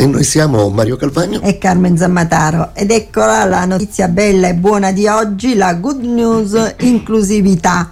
e noi siamo Mario Calvagno e Carmen Zammataro, ed eccola la notizia bella e buona di oggi, la good news inclusività.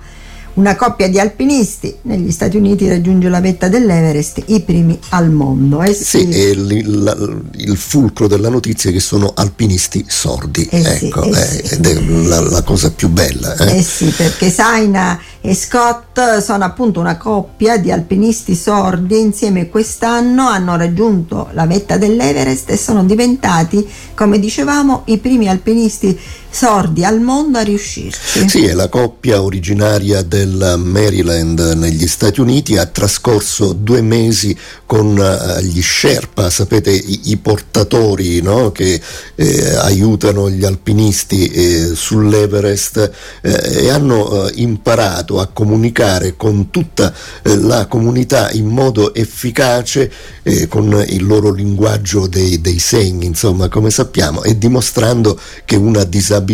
Una coppia di alpinisti negli Stati Uniti raggiunge la vetta dell'Everest, i primi al mondo. Sì, è il fulcro della notizia è che sono alpinisti sordi, ed è la cosa più bella. Sì, perché Saina e Scott sono appunto una coppia di alpinisti sordi, insieme quest'anno hanno raggiunto la vetta dell'Everest e sono diventati, come dicevamo, i primi alpinisti sordi al mondo a riuscirci. Sì, è la coppia originaria del Maryland negli Stati Uniti, ha trascorso 2 mesi con gli Sherpa, sapete, i portatori, no? Che aiutano gli alpinisti sull'Everest, e hanno imparato a comunicare con tutta la comunità in modo efficace, con il loro linguaggio dei segni, insomma, come sappiamo, e dimostrando che una disabilità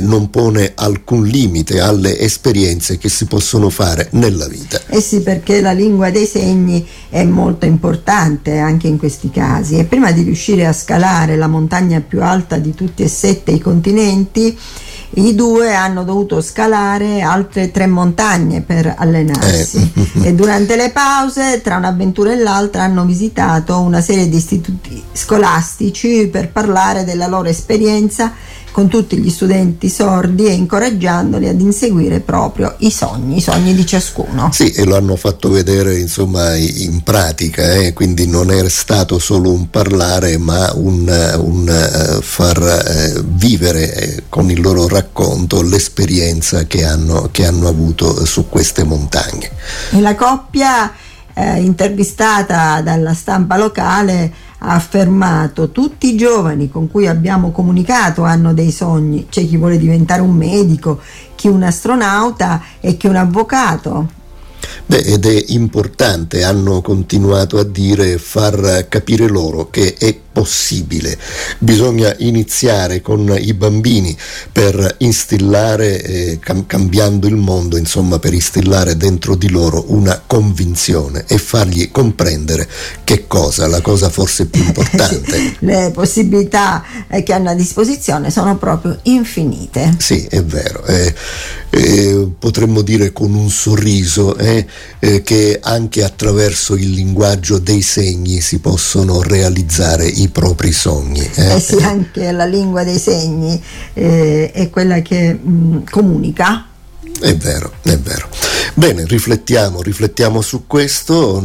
non pone alcun limite alle esperienze che si possono fare nella vita. Sì, perché la lingua dei segni è molto importante anche in questi casi, e prima di riuscire a scalare la montagna più alta di tutti e 7 i continenti, i due hanno dovuto scalare altre 3 montagne per allenarsi, e durante le pause tra un'avventura e l'altra hanno visitato una serie di istituti scolastici per parlare della loro esperienza con tutti gli studenti sordi e incoraggiandoli ad inseguire proprio i sogni di ciascuno. Sì, e lo hanno fatto vedere, insomma, in pratica, quindi non è stato solo un parlare, ma un far vivere con il loro racconto l'esperienza che hanno avuto su queste montagne. E la coppia, intervistata dalla stampa locale, ha affermato: tutti i giovani con cui abbiamo comunicato hanno dei sogni, c'è chi vuole diventare un medico, chi un astronauta e chi un avvocato. Ed è importante, hanno continuato a dire, far capire loro che è possibile. Bisogna iniziare con i bambini per instillare, cambiando il mondo, insomma, per instillare dentro di loro una convinzione e fargli comprendere che cosa, la cosa forse più importante. Sì, le possibilità che hanno a disposizione sono proprio infinite. Sì, è vero. Potremmo dire con un sorriso che anche attraverso il linguaggio dei segni si possono realizzare i propri sogni. Sì, anche la lingua dei segni è quella che comunica. È vero, è vero. Bene, riflettiamo su questo.